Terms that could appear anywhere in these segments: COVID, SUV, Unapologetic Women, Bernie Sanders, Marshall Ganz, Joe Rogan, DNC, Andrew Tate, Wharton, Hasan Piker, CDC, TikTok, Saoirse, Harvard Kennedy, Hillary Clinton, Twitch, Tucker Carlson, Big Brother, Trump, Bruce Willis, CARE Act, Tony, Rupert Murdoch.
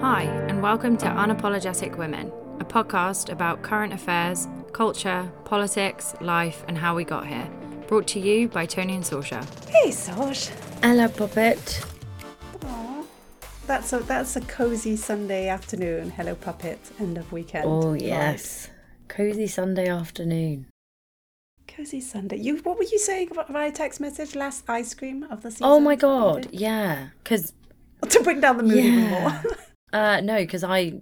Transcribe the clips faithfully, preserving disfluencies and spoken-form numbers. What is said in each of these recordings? Hi, and welcome to Unapologetic Women, a podcast about current affairs, culture, politics, life, and how we got here. Brought to you by Tony and Saoirse. Hey, Saoirse. Hello, Puppet. Aww. That's a, that's a cozy Sunday afternoon. Hello, Puppet. End of weekend. Oh, yes. Right. Cozy Sunday afternoon. Cozy Sunday. You, what were you saying via text message? Last ice cream of the season? Oh, my God. Yeah. Because... to bring down the mood even yeah. more. Uh, no, because I,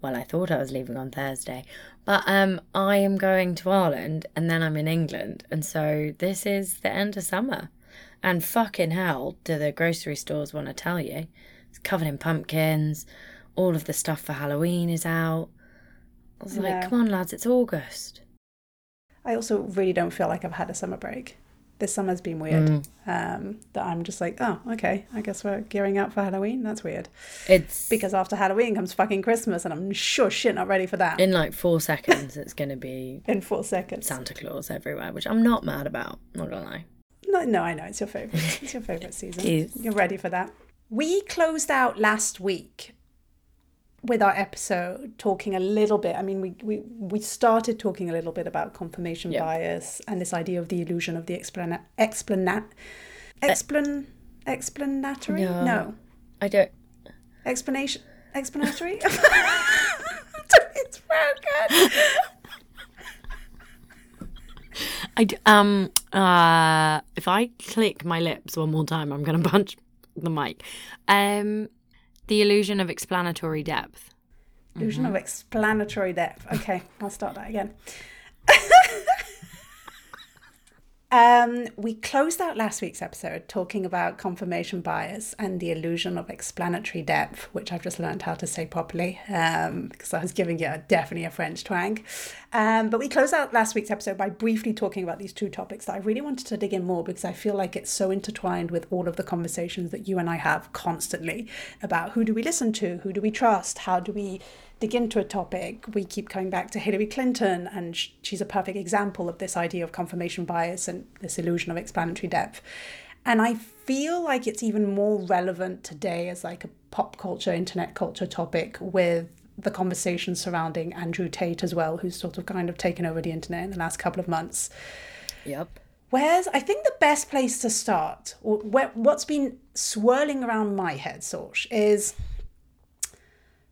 well, I thought I was leaving on Thursday, but um, I am going to Ireland and then I'm in England. And so this is the end of summer. And fucking hell, do the grocery stores want to tell you. It's covered in pumpkins. All of the stuff for Halloween is out. I was yeah. like, come on, lads, it's August. I also really don't feel like I've had a summer break. This summer's been weird. Mm. Um, that I'm just like, oh, okay, I guess we're gearing up for Halloween. That's weird. It's because after Halloween comes fucking Christmas, and I'm sure shit not ready for that. In like four seconds, it's going to be in four seconds Santa Claus everywhere, which I'm not mad about. Not gonna lie. No, no, I know it's your favorite. It's your favorite season. Yes. You're ready for that. We closed out last week with our episode talking a little bit. I mean, we we, we started talking a little bit about confirmation yep. bias and this idea of the illusion of the explana- explana- explan- uh, explanatory? No. no. I don't... Explanation... Explanatory? It's broken! I, um, uh, if I click my lips one more time, I'm going to punch the mic. Um... The illusion of explanatory depth. Illusion mm-hmm. of explanatory depth. Okay, I'll start that again. um, we closed out last week's episode talking about confirmation bias and the illusion of explanatory depth, which I've just learned how to say properly um, because I was giving it a, definitely a French twang. Um, but we closed out last week's episode by briefly talking about these two topics that I really wanted to dig in more because I feel like it's so intertwined with all of the conversations that you and I have constantly about who do we listen to, who do we trust, how do we dig into a topic. We keep coming back to Hillary Clinton, and sh- she's a perfect example of this idea of confirmation bias and this illusion of explanatory depth. And I feel like it's even more relevant today as like a pop culture, internet culture topic with the conversation surrounding Andrew Tate as well, who's sort of kind of taken over the internet in the last couple of months. Yep. Where's, I think the best place to start, or where, what's been swirling around my head, Saoirse, is,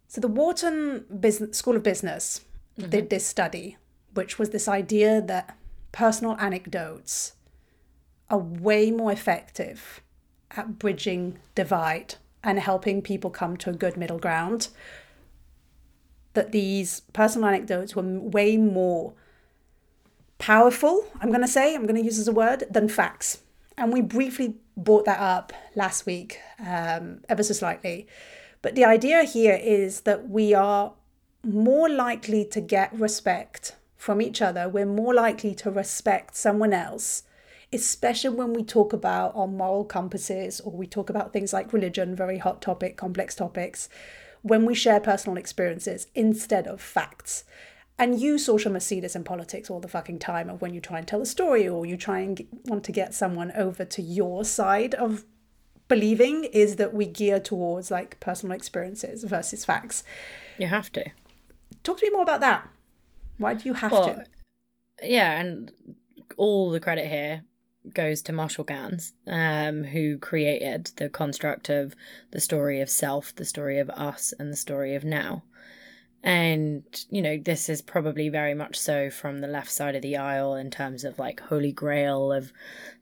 so the Wharton Business, School of Business mm-hmm. did this study, which was this idea that personal anecdotes are way more effective at bridging divide and helping people come to a good middle ground. That these personal anecdotes were way more powerful, I'm going to say, I'm going to use as a word, than facts. And we briefly brought that up last week, um, ever so slightly. But the idea here is that we are more likely to get respect from each other. We're more likely to respect someone else, especially when we talk about our moral compasses or we talk about things like religion, very hot topic, complex topics, when we share personal experiences instead of facts. And you, Saoirse, must see this in politics all the fucking time of when you try and tell a story or you try and want to get someone over to your side of believing, is that we gear towards like personal experiences versus facts. You have to. Talk to me more about that. Why do you have well, to? Yeah, and all the credit here goes to Marshall Ganz, um, who created the construct of the story of self, the story of us, and the story of now. And, you know, this is probably very much so from the left side of the aisle in terms of like holy grail of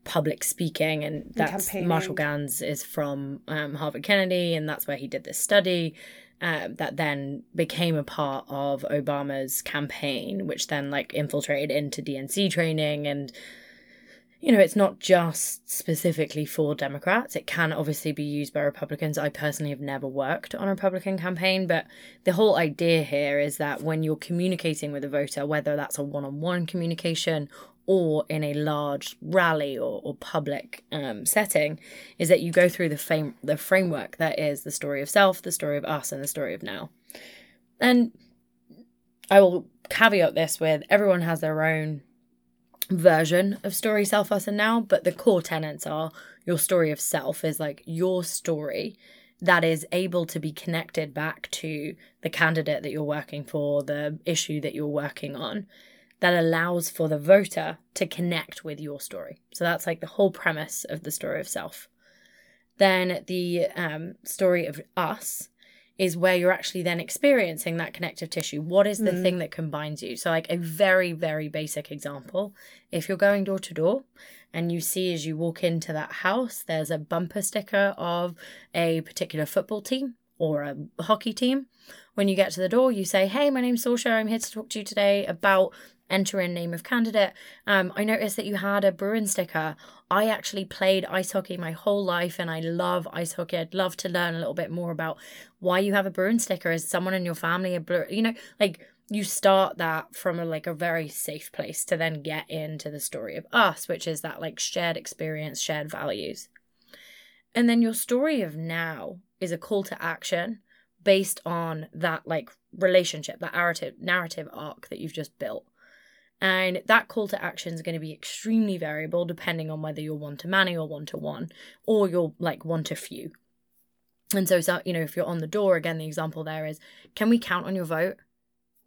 public speaking. And that's and Marshall Ganz is from um, Harvard Kennedy, and that's where he did this study uh, that then became a part of Obama's campaign, which then like infiltrated into D N C training. And you know, it's not just specifically for Democrats. It can obviously be used by Republicans. I personally have never worked on a Republican campaign, but the whole idea here is that when you're communicating with a voter, whether that's a one-on-one communication or in a large rally or, or public um, setting, is that you go through the fam- the framework that is the story of self, the story of us, and the story of now. And I will caveat this with everyone has their own version of story self, us, and now, but the core tenets are your story of self is like your story that is able to be connected back to the candidate that you're working for, the issue that you're working on, that allows for the voter to connect with your story. So that's like the whole premise of the story of self. Then the um, story of us is where you're actually then experiencing that connective tissue. What is the mm. thing that combines you? So like a very, very basic example, if you're going door to door and you see as you walk into that house, there's a bumper sticker of a particular football team or a hockey team. When you get to the door, you say, hey, my name's Saoirse. I'm here to talk to you today about enter in name of candidate. Um, I noticed that you had a Bruin sticker. I actually played ice hockey my whole life and I love ice hockey. I'd love to learn a little bit more about why you have a Bruin sticker. Is someone in your family a Bruin? You know, like you start that from a, like a very safe place to then get into the story of us, which is that like shared experience, shared values. And then your story of now is a call to action based on that like relationship, that narrative, narrative arc that you've just built. And that call to action is going to be extremely variable depending on whether you're one-to-many or one-to-one or you're like one-to-few. And so, so, you know, if you're on the door, again, the example there is, can we count on your vote?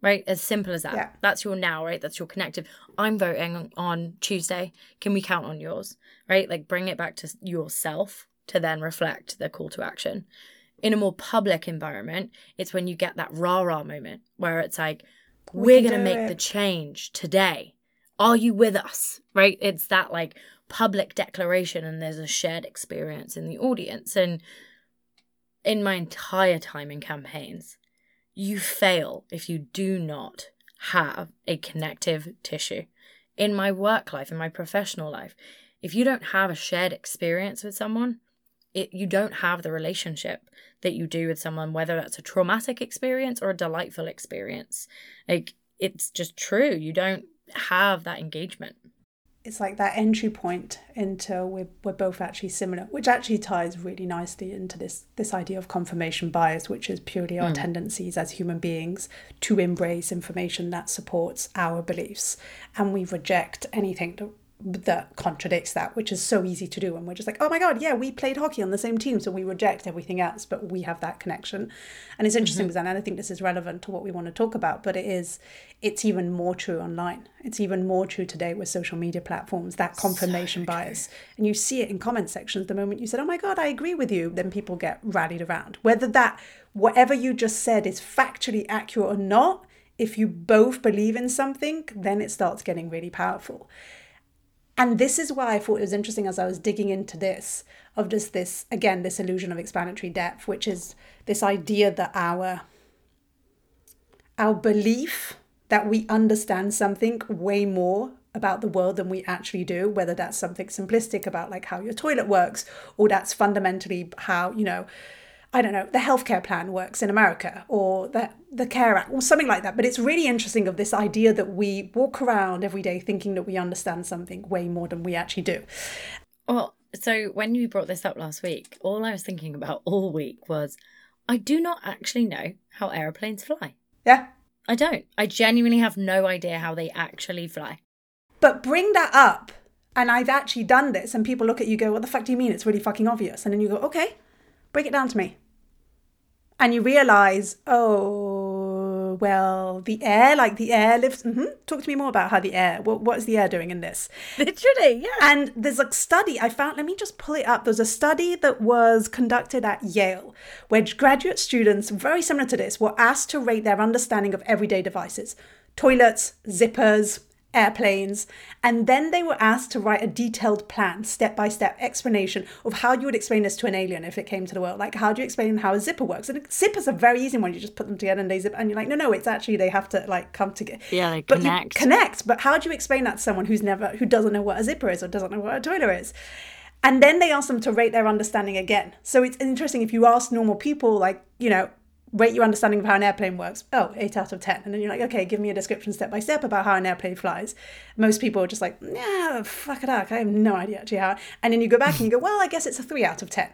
Right? As simple as that. Yeah. That's your now, right? That's your connective. I'm voting on Tuesday. Can we count on yours? Right? Like bring it back to yourself to then reflect the call to action. In a more public environment, it's when you get that rah-rah moment where it's like, We're we going to make it. the change today. Are you with us? Right? It's that like public declaration and there's a shared experience in the audience. And in my entire time in campaigns, you fail if you do not have a connective tissue. In my work life, in my professional life, if you don't have a shared experience with someone, It, you don't have the relationship that you do with someone, whether that's a traumatic experience or a delightful experience. Like, it's just true. You don't have that engagement. It's like that entry point into we're, we're both actually similar, which actually ties really nicely into this, this idea of confirmation bias, which is purely our mm. tendencies as human beings to embrace information that supports our beliefs. And we reject anything that that contradicts that, which is so easy to do. And we're just like, oh my god, yeah, we played hockey on the same team, so we reject everything else, but we have that connection. And it's interesting mm-hmm. because, and I think this is relevant to what we want to talk about, but it is it's even more true online. It's even more true today with social media platforms, that confirmation so bias. And you see it in comment sections. The moment you said, oh my god, I agree with you, then people get rallied around. Whether that whatever you just said is factually accurate or not, if you both believe in something, then it starts getting really powerful. And this is why I thought it was interesting as I was digging into this, of just this, again, this illusion of explanatory depth, which is this idea that our, our belief that we understand something way more about the world than we actually do, whether that's something simplistic about like how your toilet works, or that's fundamentally how, you know, I don't know, the healthcare plan works in America, or the, the CARE Act, or something like that. But it's really interesting of this idea that we walk around every day thinking that we understand something way more than we actually do. Well, so when you brought this up last week, all I was thinking about all week was, I do not actually know how airplanes fly. Yeah. I don't. I genuinely have no idea how they actually fly. But bring that up, and I've actually done this, and people look at you and go, what the fuck do you mean? It's really fucking obvious. And then you go, okay, break it down to me. And you realise, oh, well, the air, like the air lives. Mm-hmm. Talk to me more about how the air, what, what is the air doing in this? Literally, yeah. And there's a study I found, let me just pull it up. There's a study that was conducted at Yale, where graduate students, very similar to this, were asked to rate their understanding of everyday devices, toilets, zippers, airplanes, and then they were asked to write a detailed plan, step-by-step explanation of how you would explain this to an alien if it came to the world. Like, how do you explain how a zipper works? And zippers are very easy when you just put them together and they zip, and you're like, no, no, it's actually they have to like come together. Yeah, they but connect. Connect. But how do you explain that to someone who's never, who doesn't know what a zipper is or doesn't know what a toilet is? And then they asked them to rate their understanding again. So it's interesting if you ask normal people, like, you know, rate your understanding of how an airplane works. Oh, eight out of ten. And then you're like, okay, give me a description step by step about how an airplane flies. Most people are just like, nah, fuck it up. I have no idea actually how. And then you go back and you go, well, I guess it's a three out of ten.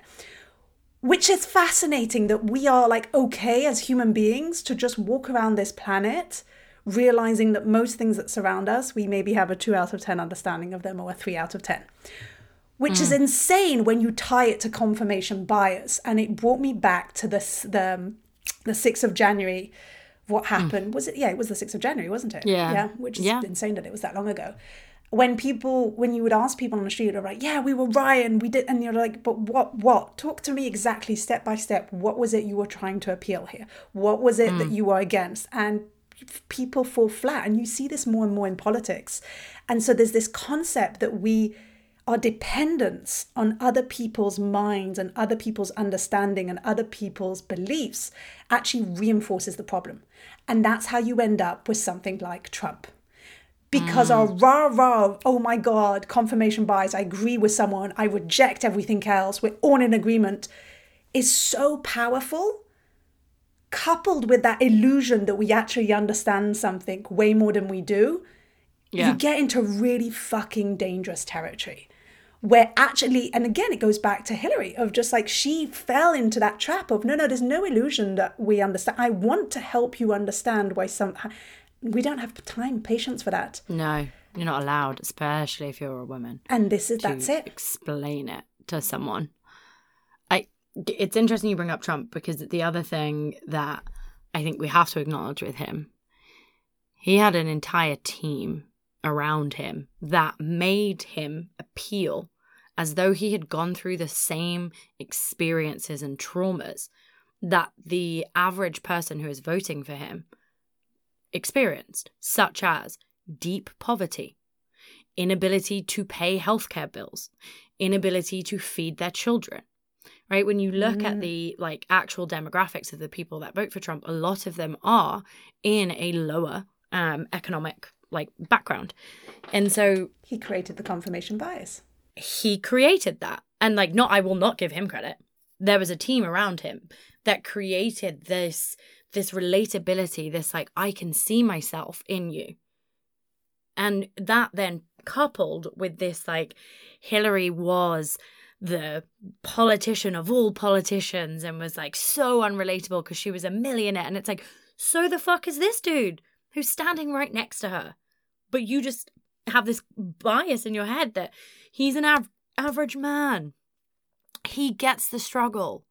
Which is fascinating that we are like, okay, as human beings to just walk around this planet, realizing that most things that surround us, we maybe have a two out of ten understanding of them or a three out of ten. which mm. is insane when you tie it to confirmation bias. And it brought me back to this, the, the sixth of January, what happened. Mm. Was it? Yeah, it was the sixth of January, wasn't it? Yeah. Yeah, which is yeah. insane that it was that long ago. When people, when you would ask people on the street, they're like, yeah, we were right, and we did, and you're like, but what, what? Talk to me exactly step by step. What was it you were trying to appeal here? What was it mm. that you were against? And people fall flat, and you see this more and more in politics. And so there's this concept that we are dependent on other people's minds and other people's understanding and other people's beliefs actually reinforces the problem. And that's how you end up with something like Trump. Because mm. our rah-rah, oh my God, confirmation bias, I agree with someone, I reject everything else, we're all in agreement, is so powerful, coupled with that illusion that we actually understand something way more than we do, yeah. you get into really fucking dangerous territory where actually, and again, it goes back to Hillary of just like, she fell into that trap of, no, no, there's no illusion that we understand. I want to help you understand why some, we don't have time, patience for that. No, you're not allowed, especially if you're a woman. And this is, that's it. Explain it to someone. It's interesting you bring up Trump, because the other thing that I think we have to acknowledge with him, he had an entire team around him that made him appeal as though he had gone through the same experiences and traumas that the average person who is voting for him experienced, such as deep poverty, inability to pay healthcare bills, inability to feed their children. Right, when you look mm. at the like actual demographics of the people that vote for Trump, a lot of them are in a lower um, economic like background, and so he created the confirmation bias. He created that, and like, not, I will not give him credit. There was a team around him that created this this relatability, this like, I can see myself in you, and that then coupled with this like, Hillary was the politician of all politicians and was like so unrelatable because she was a millionaire, and it's like, so the fuck is this dude who's standing right next to her, but you just have this bias in your head that he's an av- average man, he gets the struggle.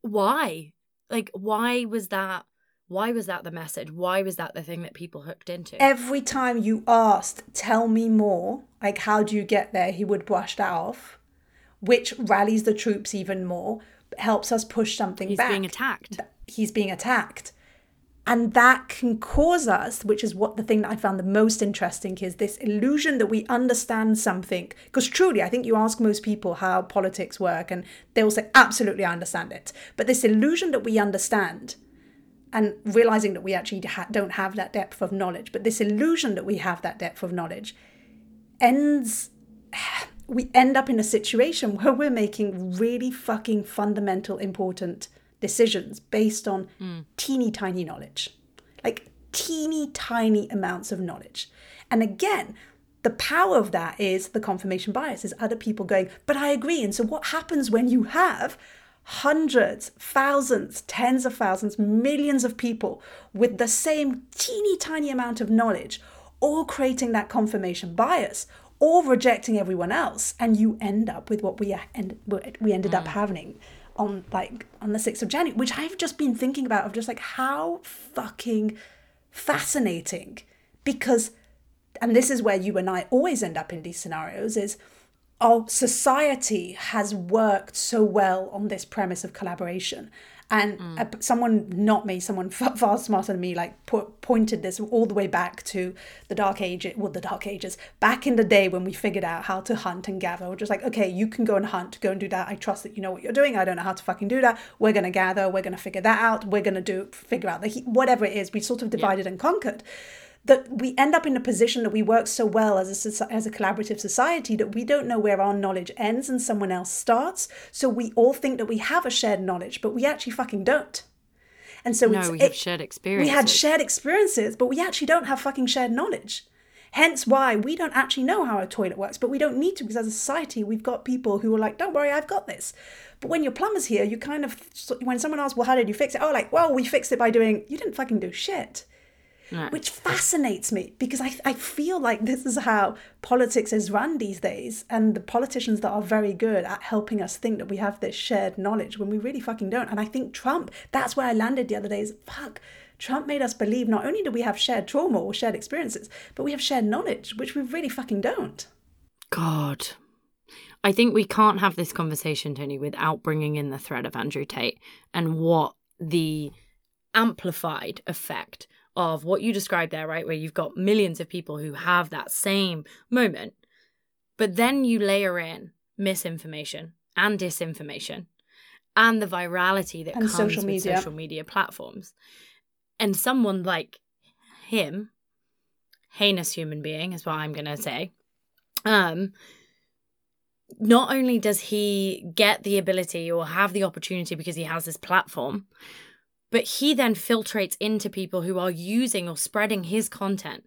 Why like why was that Why was that the message? Why was that the thing that people hooked into? Every time you asked, tell me more, like, how do you get there, he would brush that off, which rallies the troops even more, helps us push something he's back. He's being attacked. He's being attacked. And that can cause us, which is what the thing that I found the most interesting is this illusion that we understand something. Because truly, I think you ask most people how politics work and they will say, absolutely, I understand it. But this illusion that we understand, and realizing that we actually ha- don't have that depth of knowledge, but this illusion that we have that depth of knowledge ends... we end up in a situation where we're making really fucking fundamental, important decisions based on mm. teeny tiny knowledge, like teeny tiny amounts of knowledge. And again, the power of that is the confirmation bias, is other people going, but I agree. And so what happens when you have hundreds, thousands, tens of thousands, millions of people with the same teeny tiny amount of knowledge, all creating that confirmation bias, or rejecting everyone else, and you end up with what we end, we ended mm. up having on like on the sixth of January, which I've just been thinking about, of just like how fucking fascinating. Because, and this is where you and I always end up in these scenarios, is our society has worked so well on this premise of collaboration. And mm. a, someone, not me, someone far smarter than me, like po- pointed this all the way back to the Dark Ages, well, the Dark Ages, back in the day when we figured out how to hunt and gather. We're just like, okay, you can go and hunt, go and do that. I trust that you know what you're doing. I don't know how to fucking do that. We're going to gather. We're going to figure that out. We're going to do, figure out the heat, whatever it is. We sort of divided yeah. and conquered. That we end up in a position that we work so well as a, as a collaborative society that we don't know where our knowledge ends and someone else starts. So we all think that we have a shared knowledge, but we actually fucking don't. And so no, it's, we have it, shared experiences. We had shared experiences, but we actually don't have fucking shared knowledge. Hence why we don't actually know how a toilet works, but we don't need to, because as a society, we've got people who are like, don't worry, I've got this. But when your plumber's here, you kind of, when someone asks, well, how did you fix it? Oh, like, well, we fixed it by doing, you didn't fucking do shit. Right. Which fascinates me, because I, I feel like this is how politics is run these days, and the politicians that are very good at helping us think that we have this shared knowledge when we really fucking don't. And I think Trump, that's where I landed the other day, is fuck, Trump made us believe not only do we have shared trauma or shared experiences, but we have shared knowledge, which we really fucking don't. God. I think we can't have this conversation, Tony, without bringing in the thread of Andrew Tate and what the amplified effect of what you described there, right, where you've got millions of people who have that same moment, but then you layer in misinformation and disinformation and the virality that and comes social media. with social media platforms. And someone like him, heinous human being is what I'm going to say, um, not only does he get the ability or have the opportunity because he has this platform, but he then filtrates into people who are using or spreading his content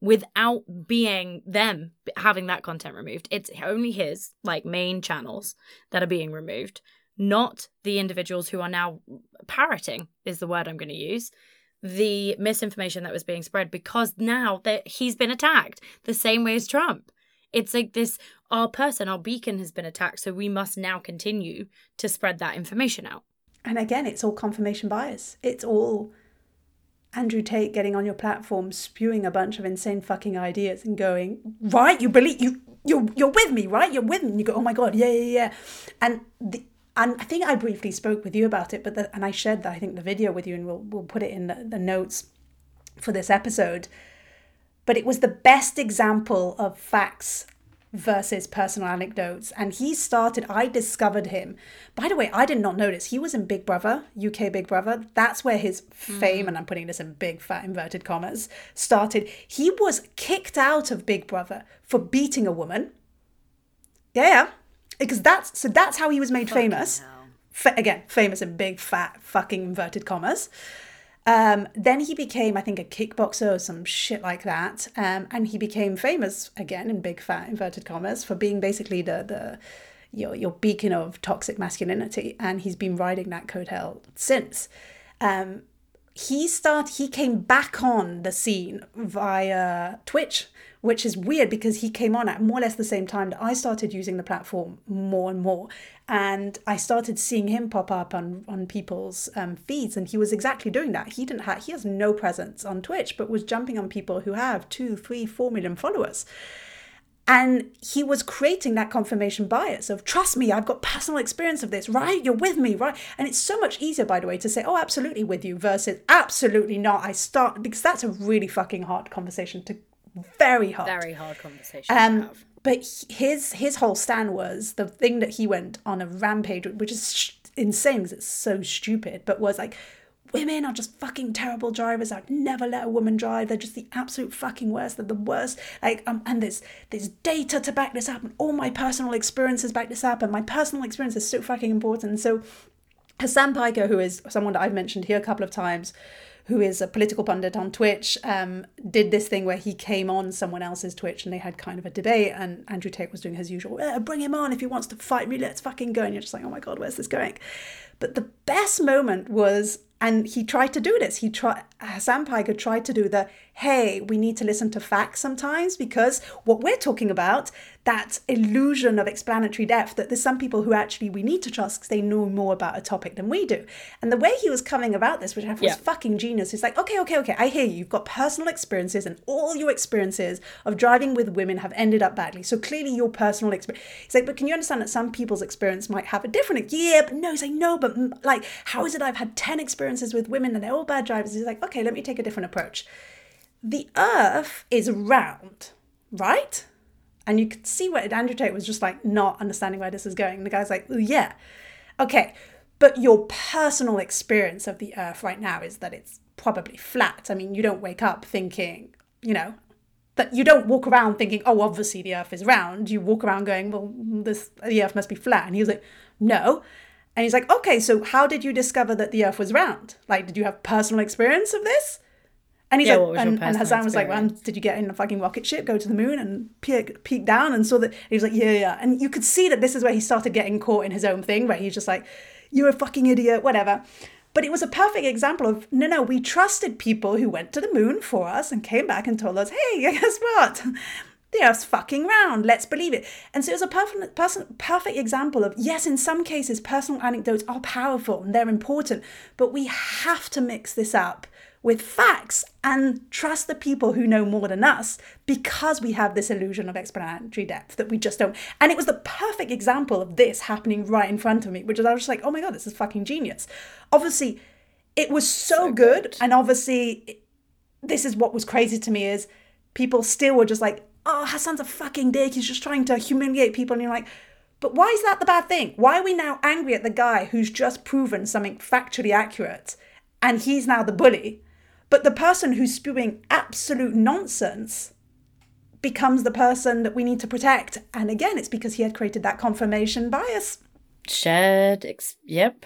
without being them having that content removed. It's only his like main channels that are being removed, not the individuals who are now parroting is the word I'm going to use. The misinformation that was being spread, because now that he's been attacked the same way as Trump. It's like this, our person, our beacon has been attacked, so we must now continue to spread that information out. And again, it's all confirmation bias. It's all Andrew Tate getting on your platform, spewing a bunch of insane fucking ideas and going, right, you believe, you, you're, you're with me, right? You're with me. And you go, oh my God, yeah, yeah, yeah. And the, and I think I briefly spoke with you about it, but the, and I shared that, I think, the video with you, and we'll, we'll put it in the, the notes for this episode. But it was the best example of facts versus personal anecdotes. And he started, I discovered him. By the way, I did not notice. He was in Big Brother, U K Big Brother. That's where his fame, mm. and I'm putting this in big fat inverted commas, started. He was kicked out of Big Brother for beating a woman. Yeah, yeah. Because that's, so that's how he was made fucking famous. Fa- again, famous in big fat fucking inverted commas. Um, then he became, I think, a kickboxer or some shit like that. Um, and he became famous, again, in big fat inverted commas, for being basically the, the your, your beacon of toxic masculinity. And he's been riding that coattail since. Um, he start, he came back on the scene via Twitch, which is weird because he came on at more or less the same time that I started using the platform more and more. And I started seeing him pop up on, on people's um, feeds, and he was exactly doing that. He didn't have, he has no presence on Twitch, but was jumping on people who have two, three, four million followers. And he was creating that confirmation bias of, trust me, I've got personal experience of this, right? You're with me, right? And it's so much easier, by the way, to say, oh, absolutely with you versus absolutely not. I start, because that's a really fucking hard conversation to Very hard. Very hard conversation um, to have. But his his whole stand was the thing that he went on a rampage, which is sh- insane because it's so stupid, but was like, women are just fucking terrible drivers. I'd never let a woman drive. They're just the absolute fucking worst. They're the worst. Like, um, and there's, there's data to back this up, and all my personal experiences back this up, and my personal experience is so fucking important. So Hasan Piker, who is someone that I've mentioned here a couple of times, who is a political pundit on Twitch, um, did this thing where he came on someone else's Twitch and they had kind of a debate, and Andrew Tate was doing his usual, eh, bring him on if he wants to fight me, let's fucking go. And you're just like, oh my God, where's this going? But the best moment was, and he tried to do this, he tried, Hasan Piker tried to do the, hey, we need to listen to facts sometimes, because what we're talking about, that illusion of explanatory depth, that there's some people who actually we need to trust because they know more about a topic than we do. And the way he was coming about this, which I thought yeah. was fucking genius, he's like, okay, okay, okay, I hear you. You've got personal experiences, and all your experiences of driving with women have ended up badly. So clearly your personal experience. He's like, but can you understand that some people's experience might have a different, yeah, but no, he's like, no, but like, how is it I've had ten experiences with women and they're all bad drivers? He's like, okay, let me take a different approach. The earth is round, right? And you could see where Andrew Tate was just like not understanding where this is going. And the guy's like, yeah, okay. But your personal experience of the earth right now is that it's probably flat. I mean, you don't wake up thinking, you know, that you don't walk around thinking, oh, obviously the earth is round. You walk around going, well, this the earth must be flat. And he was like, no. And he's like, okay, so how did you discover that the earth was round? Like, did you have personal experience of this? And he's yeah, like, and, and Hasan was experience? like, well, did you get in a fucking rocket ship, go to the moon and peek, peek down and saw that? He was like, yeah, yeah. And you could see that this is where he started getting caught in his own thing, where he's just like, you're a fucking idiot, whatever. But it was a perfect example of, no, no, we trusted people who went to the moon for us and came back and told us, hey, guess what? They're just fucking round. Let's believe it. And so it was a perfect, perfect, perfect example of, yes, in some cases, personal anecdotes are powerful and they're important, but we have to mix this up with facts and trust the people who know more than us, because we have this illusion of explanatory depth that we just don't. And it was the perfect example of this happening right in front of me, which is I was just like, oh my God, this is fucking genius. Obviously, it was so, so good, good. And obviously, it, this is what was crazy to me is people still were just like, oh, Hasan's a fucking dick. He's just trying to humiliate people. And you're like, but why is that the bad thing? Why are we now angry at the guy who's just proven something factually accurate and he's now the bully? But the person who's spewing absolute nonsense becomes the person that we need to protect. And again, it's because he had created that confirmation bias. Shared, ex- yep.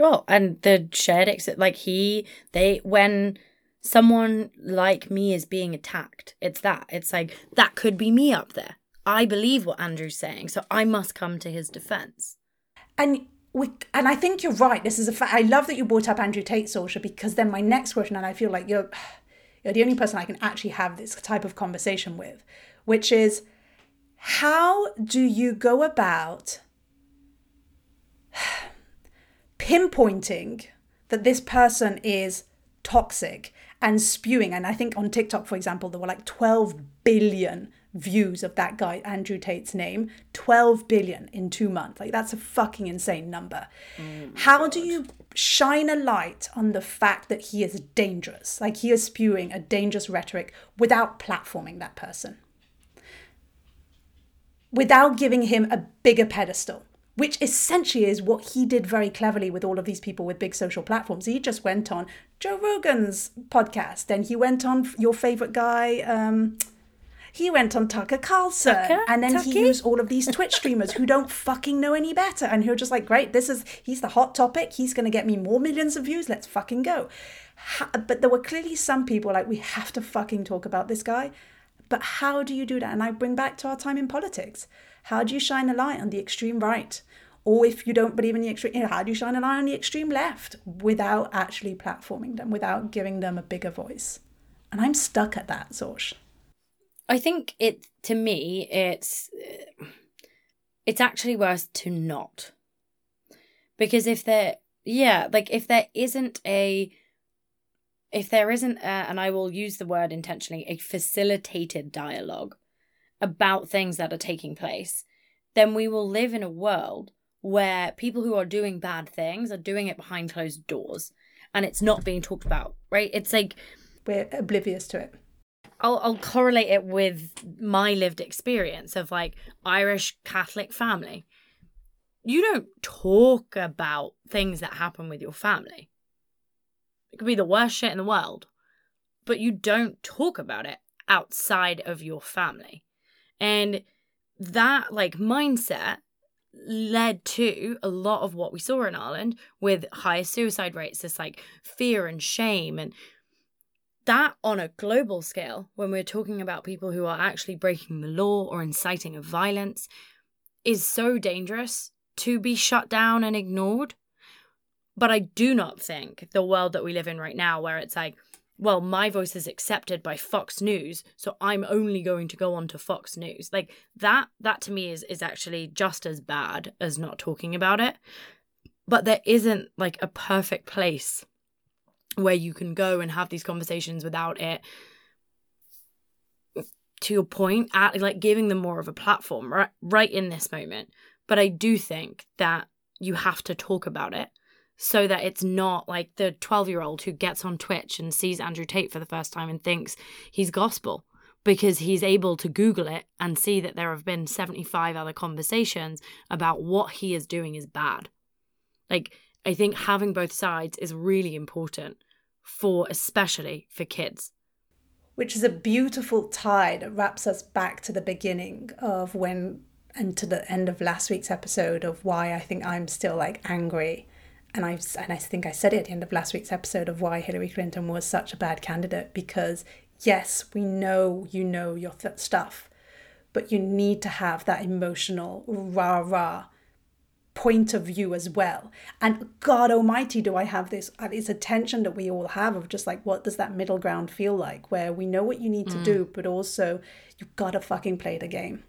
Well, and the shared, ex- like he, they, when... someone like me is being attacked. It's that. It's like, that could be me up there. I believe what Andrew's saying, so I must come to his defense. And we, and I think you're right. This is a fact. I love that you brought up Andrew Tate, Saoirse, because then my next question, and I feel like you're you're the only person I can actually have this type of conversation with, which is, how do you go about pinpointing that this person is toxic and spewing? And I think on TikTok, for example, there were like twelve billion views of that guy, Andrew Tate's name, twelve billion in two months. Like, that's a fucking insane number. Oh How God. do you shine a light on the fact that he is dangerous? Like, he is spewing a dangerous rhetoric without platforming that person, without giving him a bigger pedestal, which essentially is what he did very cleverly with all of these people with big social platforms. He just went on Joe Rogan's podcast, and he went on your favorite guy. Um, he went on Tucker Carlson. Tucker? And then Tucky? He used all of these Twitch streamers who don't fucking know any better. And he'll just like, great, this is, he's the hot topic. He's going to get me more millions of views. Let's fucking go. Ha- but there were clearly some people like, we have to fucking talk about this guy. But how do you do that? And I bring back to our time in politics. How do you shine a light on the extreme right? Or if you don't believe in the extreme, you know, how do you shine a light on the extreme left without actually platforming them, without giving them a bigger voice? And I'm stuck at that, Saoirse. I think it, to me, it's it's actually worse to not. Because if there, yeah, like if there isn't a, if there isn't a, and I will use the word intentionally, a facilitated dialogue about things that are taking place, then we will live in a world where people who are doing bad things are doing it behind closed doors and it's not being talked about, right? It's like... we're oblivious to it. I'll, I'll correlate it with my lived experience of like Irish Catholic family. You don't talk about things that happen with your family. It could be the worst shit in the world, but you don't talk about it outside of your family. And that, like, mindset led to a lot of what we saw in Ireland with higher suicide rates, this, like, fear and shame. And that on a global scale, when we're talking about people who are actually breaking the law or inciting of violence, is so dangerous to be shut down and ignored. But I do not think the world that we live in right now, where it's like, well, my voice is accepted by Fox News, so I'm only going to go on to Fox News. Like, that, that to me is, is actually just as bad as not talking about it. But there isn't, like, a perfect place where you can go and have these conversations without it, to your point, at, like, giving them more of a platform right, right in this moment. But I do think that you have to talk about it, so that it's not like the twelve-year-old who gets on Twitch and sees Andrew Tate for the first time and thinks he's gospel, because he's able to Google it and see that there have been seventy-five other conversations about what he is doing is bad. Like, I think having both sides is really important, for especially for kids. Which is a beautiful tie that wraps us back to the beginning of when, and to the end of last week's episode, of why I think I'm still like angry. And I and I think I said it at the end of last week's episode of why Hillary Clinton was such a bad candidate, because yes, we know you know your th- stuff, but you need to have that emotional rah-rah point of view as well. And God almighty, do I have this, it's a tension that we all have of just like, what does that middle ground feel like, where we know what you need mm. to do, but also you've got to fucking play the game.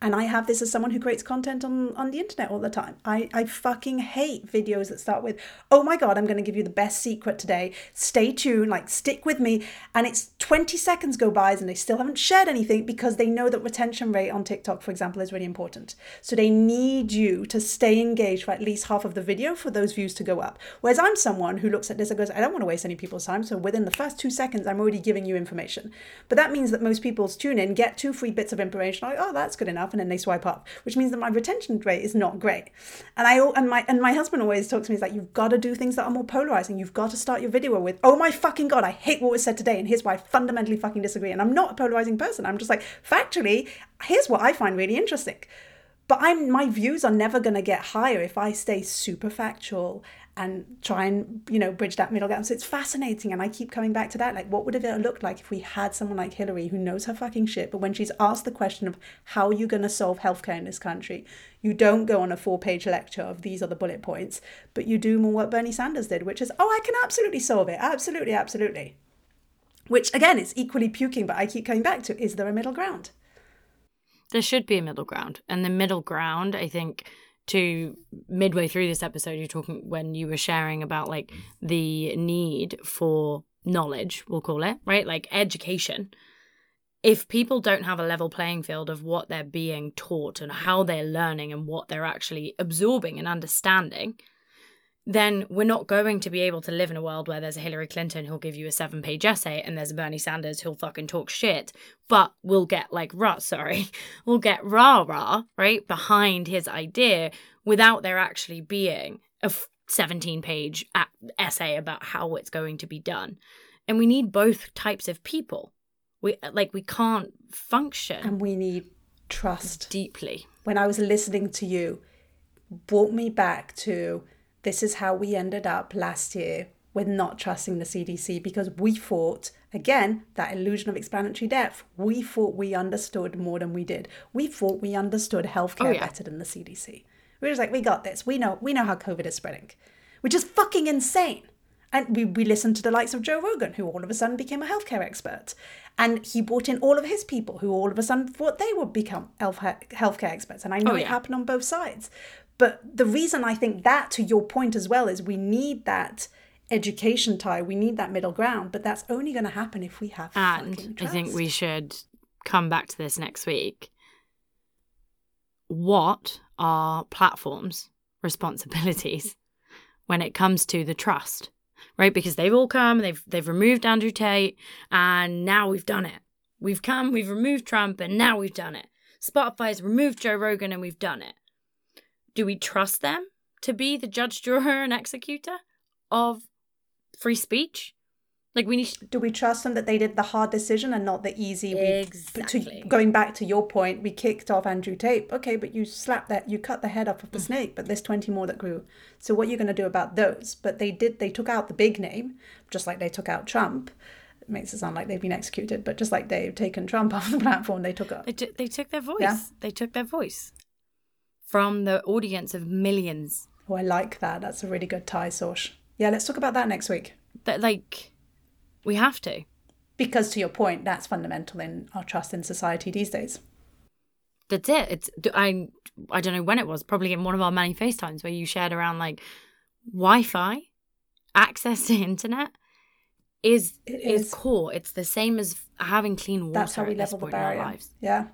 And I have this as someone who creates content on, on the internet all the time. I, I fucking hate videos that start with, oh my God, I'm going to give you the best secret today. Stay tuned, like stick with me. And it's twenty seconds go by and they still haven't shared anything because they know that retention rate on TikTok, for example, is really important. So they need you to stay engaged for at least half of the video for those views to go up. Whereas I'm someone who looks at this and goes, I don't want to waste any people's time. So within the first two seconds, I'm already giving you information. But that means that most people's tune in, get two free bits of information. Like, oh, that's good enough. And then they swipe up, which means that my retention rate is not great. And I and my and my husband always talks to me, he's like, you've got to do things that are more polarizing. You've got to start your video with, oh my fucking God, I hate what was said today, and here's why I fundamentally fucking disagree. And I'm not a polarizing person. I'm just like, factually, here's what I find really interesting. But I'm my views are never going to get higher if I stay super factual and try and, you know, bridge that middle gap. So it's fascinating. And I keep coming back to that. Like, what would it have looked like if we had someone like Hillary who knows her fucking shit, but when she's asked the question of how are you going to solve healthcare in this country, you don't go on a four-page lecture of these are the bullet points, but you do more what Bernie Sanders did, which is, oh, I can absolutely solve it. Absolutely, absolutely. Which, again, it's equally puking, but I keep coming back to, is there a middle ground? There should be a middle ground. And the middle ground, I think... to midway through this episode, you're talking when you were sharing about like the need for knowledge, we'll call it, right? Like education. If people don't have a level playing field of what they're being taught and how they're learning and what they're actually absorbing and understanding, then we're not going to be able to live in a world where there's a Hillary Clinton who'll give you a seven-page essay and there's a Bernie Sanders who'll fucking talk shit, but we'll get like, rah, sorry, we'll get rah-rah, right, behind his idea without there actually being a seventeen-page essay about how it's going to be done. And we need both types of people. We like, we can't function. And we need trust. Deeply. When I was listening to you, brought me back to... this is how we ended up last year with not trusting the C D C, because we thought, again, that illusion of explanatory depth, we thought we understood more than we did. We thought we understood healthcare oh, yeah. better than the C D C. We were just like, we got this. We know we know how COVID is spreading, which is fucking insane. And we, we listened to the likes of Joe Rogan, who all of a sudden became a healthcare expert. And he brought in all of his people, who all of a sudden thought they would become healthcare experts. And I know oh, yeah. it happened on both sides. But the reason I think that, to your point as well, is we need that education tie. We need that middle ground. But that's only going to happen if we have and fucking trust. I think we should come back to this next week. What are platforms' responsibilities when it comes to the trust? Right? Because they've all come, they've they've removed Andrew Tate, and now we've done it. We've come, we've removed Trump, and now we've done it. Spotify's removed Joe Rogan, and we've done it. Do we trust them to be the judge, juror, and executor of free speech? Like, we need. To- Do we trust them that they did the hard decision and not the easy? We, exactly. To, going back to your point, we kicked off Andrew Tate. Okay, but you slapped that, you cut the head off of the mm-hmm. snake, but there's twenty more that grew. So what are you going to do about those? But they did. They took out the big name, just like they took out Trump. It makes it sound like they've been executed, but just like they've taken Trump off the platform, they took up. They, t- they took their voice. Yeah. They took their voice. From the audience of millions. Oh, I like that. That's a really good tie, Saoirse. Yeah, let's talk about that next week. But, like, we have to. Because, to your point, that's fundamental in our trust in society these days. That's it. It's I, I don't know when it was, probably in one of our many FaceTimes where you shared around, like, Wi-Fi, access to internet is, it is. is core. It's the same as having clean water. That's how we level the barrier. In our lives. Yeah.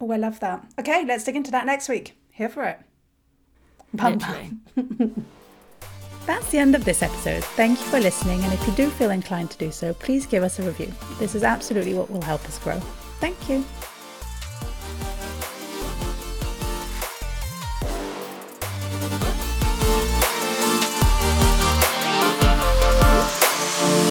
Oh, I love that. Okay, let's dig into that next week. Here for it. Bye. That's the end of this episode. Thank you for listening, and if you do feel inclined to do so, please give us a review. This is absolutely what will help us grow. Thank you.